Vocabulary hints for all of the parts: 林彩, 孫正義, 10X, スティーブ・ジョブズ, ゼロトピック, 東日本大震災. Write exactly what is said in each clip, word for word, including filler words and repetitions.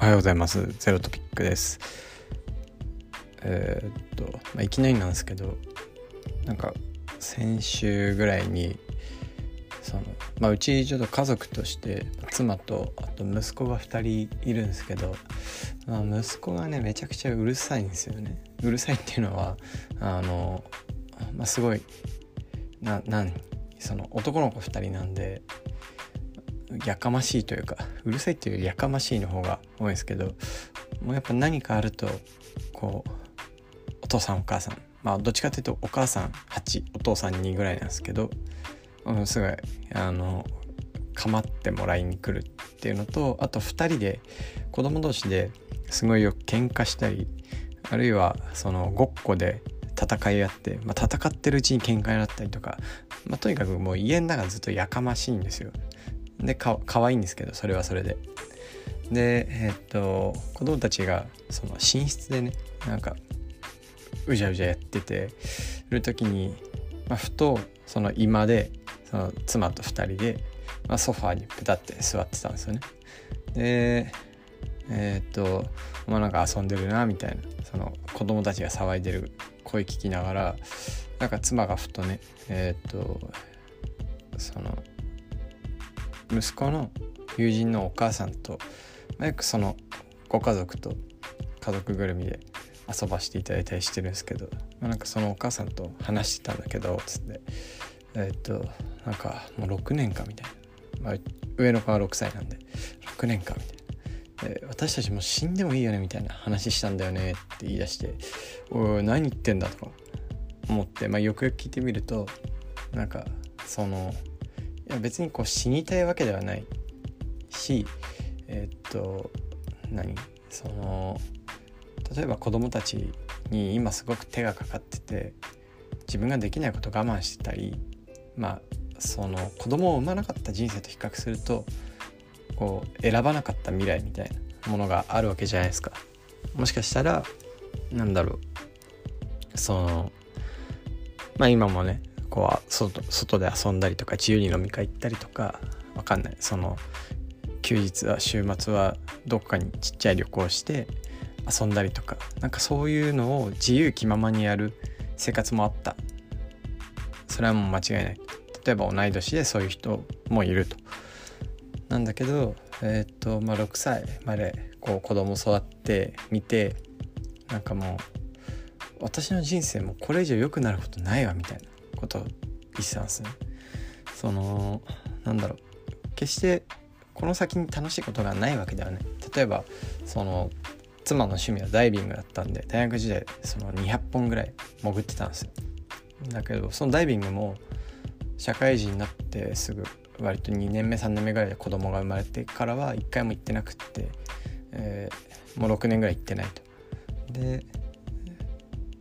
おはようございます。ゼロトピックです。えー、っと、まあ、いきなりなんですけど、なんか先週ぐらいにその、まあ、うちちょっと家族として妻とあと息子がふたりいるんですけど、まあ、息子がねめちゃくちゃうるさいんですよね。うるさいっていうのはあの、まあ、すごいななんその男の子ふたりなんでやかましいというか、うるさいというよりやかましいの方が多いんですけど、もうやっぱ何かあるとこうお父さんお母さん、まあどっちかというとお母さんはちお父さんにぐらいなんですけど、すごいあの構ってもらいに来るっていうのと、あとふたりで子供同士ですごいよく喧嘩したり、あるいはそのごっこで戦い合って、まあ、戦ってるうちに喧嘩になったりとか、まあ、とにかくもう家の中ずっとやかましいんですよ。で か, かわいいんですけど、それはそれででえー、っと子供たちがその寝室でねなんかうじゃうじゃやっててる時に、まあ、ふとその居間でその妻とふたりで、まあ、ソファーにペタって座ってたんですよね。でえー、っとまあなんか遊んでるなみたいな、その子供たちが騒いでる声聞きながら、なんか妻がふとねえー、っとその息子の友人のお母さんと、まあ、よくそのご家族と家族ぐるみで遊ばしていただいたりしてるんですけど、まあ、なんかそのお母さんと話してたんだけどつって、えー、っとなんかもうろくねんかみたいな、まあ、上の子はろくさいなんでろくねんかみたいな、で私たちもう死んでもいいよねみたいな話したんだよねって言い出して、おい何言ってんだとか思って、まあ、よくよく聞いてみると、なんかそのいや別にこう死にたいわけではないし、えー、っと何その例えば子供たちに今すごく手がかかってて自分ができないことを我慢してたり、まあその子供を産まなかった人生と比較するとこう選ばなかった未来みたいなものがあるわけじゃないですか。もしかしたらなんだろうそのまあ今もねこう 外, 外で遊んだりとか自由に飲み会行ったりとかわかんない、その休日は週末はどっかにちっちゃい旅行して遊んだりとか、なんかそういうのを自由気ままにやる生活もあった。それはもう間違いない。例えば同い年でそういう人もいると。なんだけど、えーっとまあ、ろくさいまでこう子供育ってみて、なんかもう私の人生もこれ以上良くなることないわみたいなことを一算する。そのなんだろう決してこの先に楽しいことがないわけではない。例えばその妻の趣味はダイビングだったんで、大学時代そのにひゃっぽんぐらい潜ってたんですよ。だけどそのダイビングも社会人になってすぐ割とにねんめさんねんめぐらいで子供が生まれてからはいっかいも行ってなくって、えー、もうろくねんぐらい行ってないと。で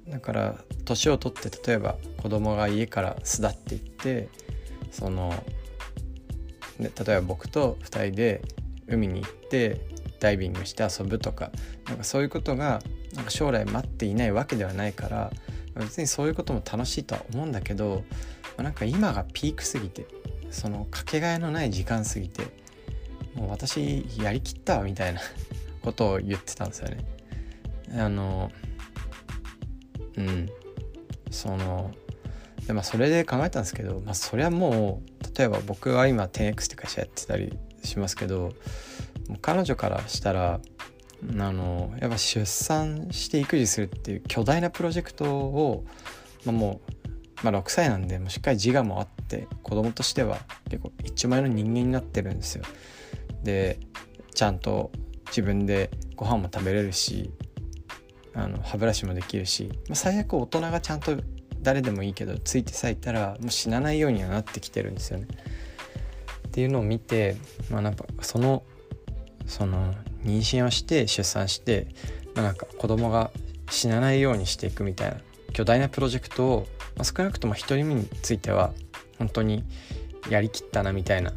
だから年を取って例えば子供が家から巣立っていってそので例えば僕とふたりで海に行ってダイビングして遊ぶとか、なんかそういうことがなんか将来待っていないわけではないから、別にそういうことも楽しいとは思うんだけど、なんか今がピークすぎてそのかけがえのない時間すぎてもう私やりきったわみたいなことを言ってたんですよね。あのうん、そので、まあ、それで考えたんですけど、まあ、それはもう例えば僕は今 テンエックス って会社やってたりしますけど、もう彼女からしたらあのやっぱ出産して育児するっていう巨大なプロジェクトを、まあ、もう、まあ、ろくさいなんでもうしっかり自我もあって子供としては結構一丁前の人間になってるんですよ。でちゃんと自分でご飯も食べれるしあの歯ブラシもできるし、まあ、最悪大人がちゃんと誰でもいいけどついてさえいたらもう死なないようにはなってきてるんですよねっていうのを見て、まあ、なんかそのその妊娠をして出産して、まあ、なんか子供が死なないようにしていくみたいな巨大なプロジェクトを、まあ、少なくとも一人目については本当にやりきったなみたいな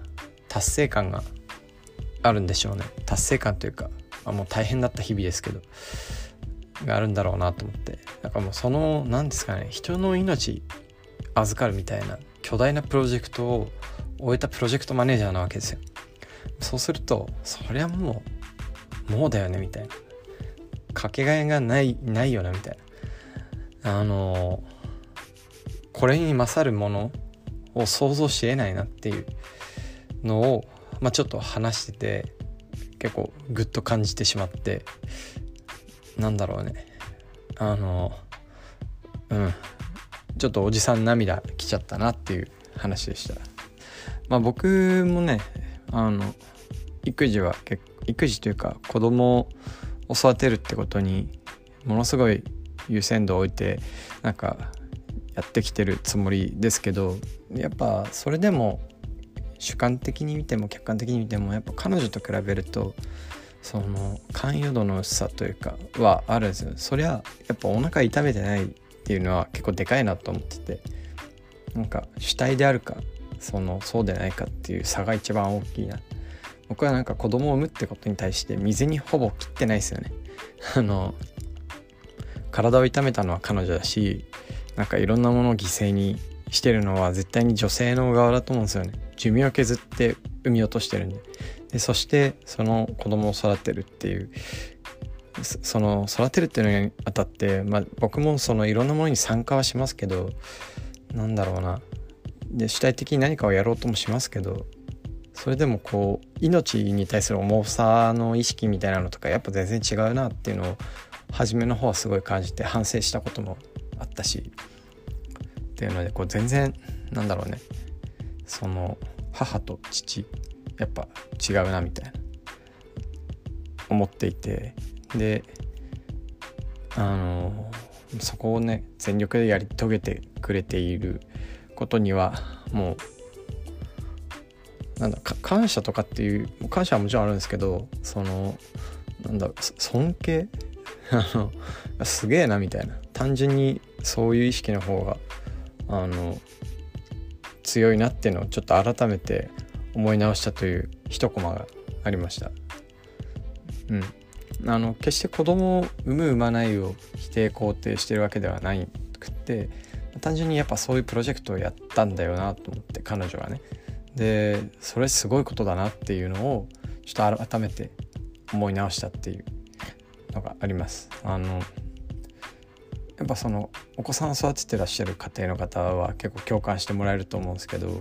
達成感があるんでしょうね。達成感というか、まあ、もう大変だった日々ですけどがあるんだろうなと思って、だからもうその何ですかね、人の命預かるみたいな巨大なプロジェクトを終えたプロジェクトマネージャーなわけですよ。そうするとそりゃもうもうだよねみたいな、かけがえがないないよなみたいな、あのこれに勝るものを想像しえないなっていうのを、まあ、ちょっと話してて結構グッと感じてしまって、なんだろうね、あのうんちょっとおじさん涙来ちゃったなっていう話でした。まあ、僕もね、あの育児は結構育児というか子供を育てるってことにものすごい優先度を置いてなんかやってきてるつもりですけど、やっぱそれでも主観的に見ても客観的に見てもやっぱ彼女と比べるとその関与度の薄さというかはあるんですよ。そりゃやっぱお腹痛めてないっていうのは結構でかいなと思ってて、なんか主体であるかそのそうでないかっていう差が一番大きいな。僕はなんか子供を産むってことに対して水にほぼ切ってないですよね。あの体を痛めたのは彼女だし、なんかいろんなものを犠牲にしてるのは絶対に女性の側だと思うんですよね。寿命を削って産み落としてるんで、でそしてその子供を育てるっていうその育てるっていうのにあたって、まあ、僕もそのいろんなものに参加はしますけど、なんだろうな、で主体的に何かをやろうともしますけど、それでもこう命に対する重さの意識みたいなのとかやっぱ全然違うなっていうのを初めの方はすごい感じて反省したこともあったしっていうので、こう全然なんだろうね、その母と父やっぱ違うなみたいな思っていて、であのそこをね全力でやり遂げてくれていることにはもうなんだか感謝とかっていう感謝はもちろんあるんですけど、そのなんだ尊敬すげえなみたいな、単純にそういう意識の方があの強いなっていうのをちょっと改めて思い直したという一コマがありました。うん、あの決して子供を産む産まないを否定肯定してるわけではないくて、単純にやっぱそういうプロジェクトをやったんだよなと思って、彼女がね、でそれすごいことだなっていうのをちょっと改めて思い直したっていうのがあります。あのやっぱそのお子さんを育ててらっしゃる家庭の方は結構共感してもらえると思うんですけど、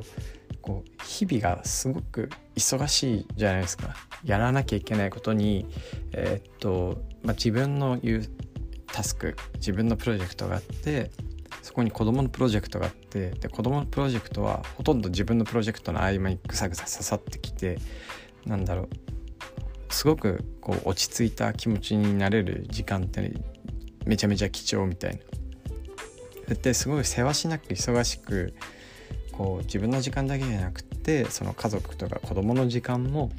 こう日々がすごく忙しいじゃないですか。やらなきゃいけないことに、えーっとまあ、自分の言うタスク、自分のプロジェクトがあって、そこに子供のプロジェクトがあって、で子供のプロジェクトはほとんど自分のプロジェクトの合間にぐさぐさ刺さってきて、なんだろう、すごくこう落ち着いた気持ちになれる時間って、ね、めちゃめちゃ貴重みたいな。ですごいせわしなく忙しく、こう自分の時間だけじゃなくてその家族とか子供の時間も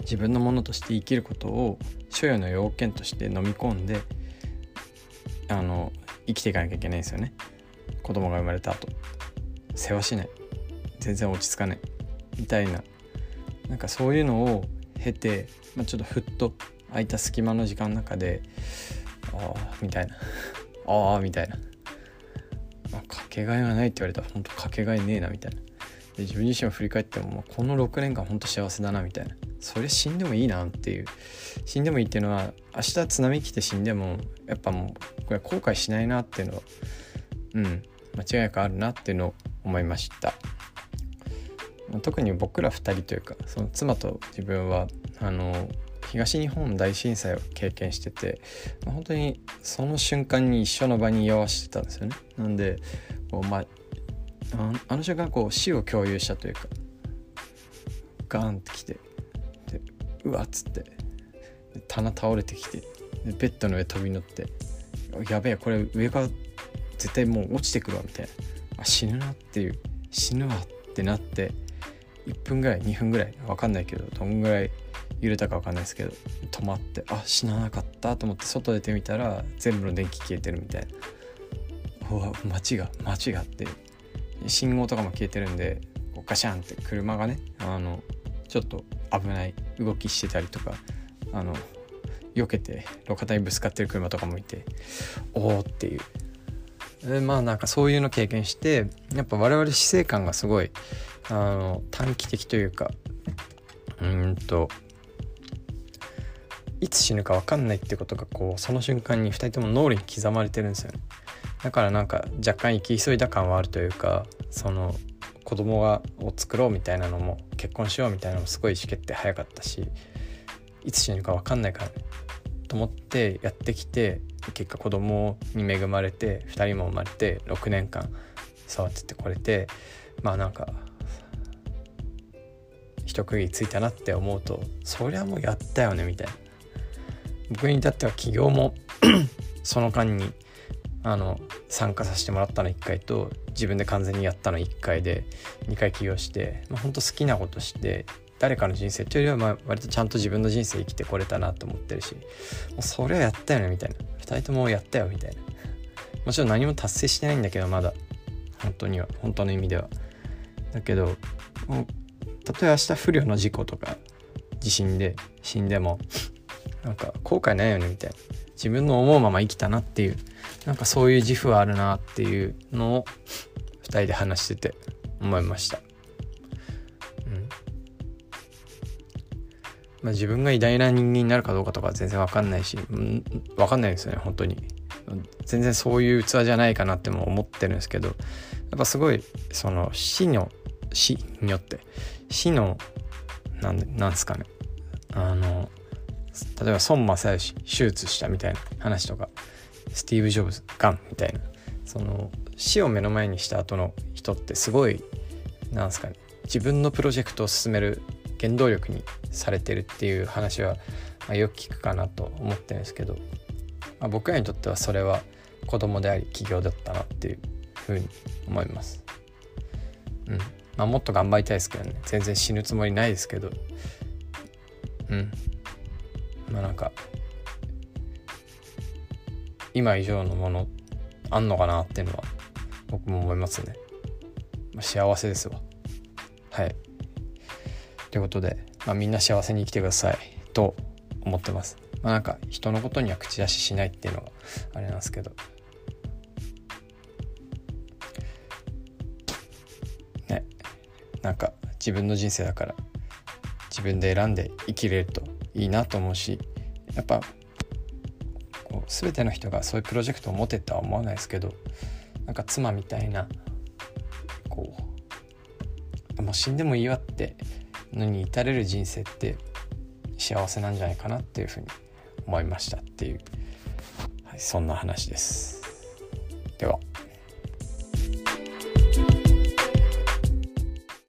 自分のものとして生きることを所有の要件として飲み込んであの生きていかなきゃいけないんですよね。子供が生まれた後世話しない、全然落ち着かないみたいな、なんかそういうのを経て、まあ、ちょっとふっと空いた隙間の時間の中でああみたいなああみたいな、まあ、かけがえはないって言われたら本当かけがえねえなみたいな、で自分自身を振り返っても、まあ、このろくねんかん本当幸せだなみたいな、それ死んでもいいなっていう、死んでもいいっていうのは明日津波来て死んでもやっぱもうこれ後悔しないなっていうのは、うん、間違いなくあるなっていうのを思いました。特に僕らふたりというかその妻と自分はあの東日本大震災を経験してて、本当にその瞬間に一緒の場に居合わせてたんですよね。なんでこう、まあ、あの瞬間こう死を共有したというか、ガーンってきてでうわっつって棚倒れてきてベッドの上飛び乗って、やべえこれ上から絶対もう落ちてくるわみたいな、あ死ぬなっていう、死ぬわってなって、いっぷんぐらいにふんぐらい分かんないけど、どんぐらい揺れたか分かんないですけど止まって、あ死ななかったと思って外出てみたら全部の電気消えてるみたいな、うわ街が街があって、信号とかも消えてるんでガシャンって車がね、あのちょっと危ない動きしてたりとか、あの避けて路肩にぶつかってる車とかもいて、おーっていう、でまあなんかそういうの経験して、やっぱ我々死生観がすごいあの短期的というか、うーんといつ死ぬか分かんないってことがこうその瞬間にふたりとも脳裏に刻まれてるんですよね。だからなんか若干生き急いだ感はあるというか、その子供を作ろうみたいなのも結婚しようみたいなのもすごい意思決定早かったし、いつ死ぬか分かんないからねと思ってやってきて、結果子供に恵まれてふたりも生まれてろくねんかん触っててこれて、まあなんか一区切りついたなって思うと、そりゃもうやったよねみたいな。僕に至っては起業もその間にあの参加させてもらったのいっかいと自分で完全にやったのいっかいでにかい起業して、まあ、本当好きなことして誰かの人生というよりは割とちゃんと自分の人生生きてこれたなと思ってるし、もうそれはやったよねみたいな、ふたりともやったよみたいな。もちろん何も達成してないんだけど、まだ本当には本当の意味ではだけど、もう例えば明日不慮の事故とか地震で死んでもなんか後悔ないよねみたいな、自分の思うまま生きたなっていう、なんかそういう自負はあるなっていうのをふたりで話してて思いました。うん。まあ自分が偉大な人間になるかどうかとか全然分かんないし、うん、分かんないですよね本当に。全然そういう器じゃないかなっても思ってるんですけど、やっぱすごいその死の死によって死のなんでなんですかね、あの例えば孫正義手術したみたいな話とか、スティーブ・ジョブズガンみたいな、その死を目の前にした後の人ってすごいなんですかね、自分のプロジェクトを進める原動力にされてるっていう話は、まあ、よく聞くかなと思ってるんですけど、まあ、僕らにとってはそれは子供であり起業だったなっていうふうに思います。うん、まあ、もっと頑張りたいですけどね、全然死ぬつもりないですけど、うん。まあなんか今以上のものあんのかなっていうのは僕も思いますね。まあ、幸せですわ。はい。ということで、まあ、みんな幸せに生きてくださいと思ってます。まあなんか人のことには口出ししないっていうのがあれなんですけど。ね。なんか自分の人生だから自分で選んで生きれるといいなと思うし、やっぱこう全ての人がそういうプロジェクトを持てとは思わないですけど、なんか妻みたいなこうもう死んでもいいわってのに至れる人生って幸せなんじゃないかなっていうふうに思いましたっていう、はい、そんな話です。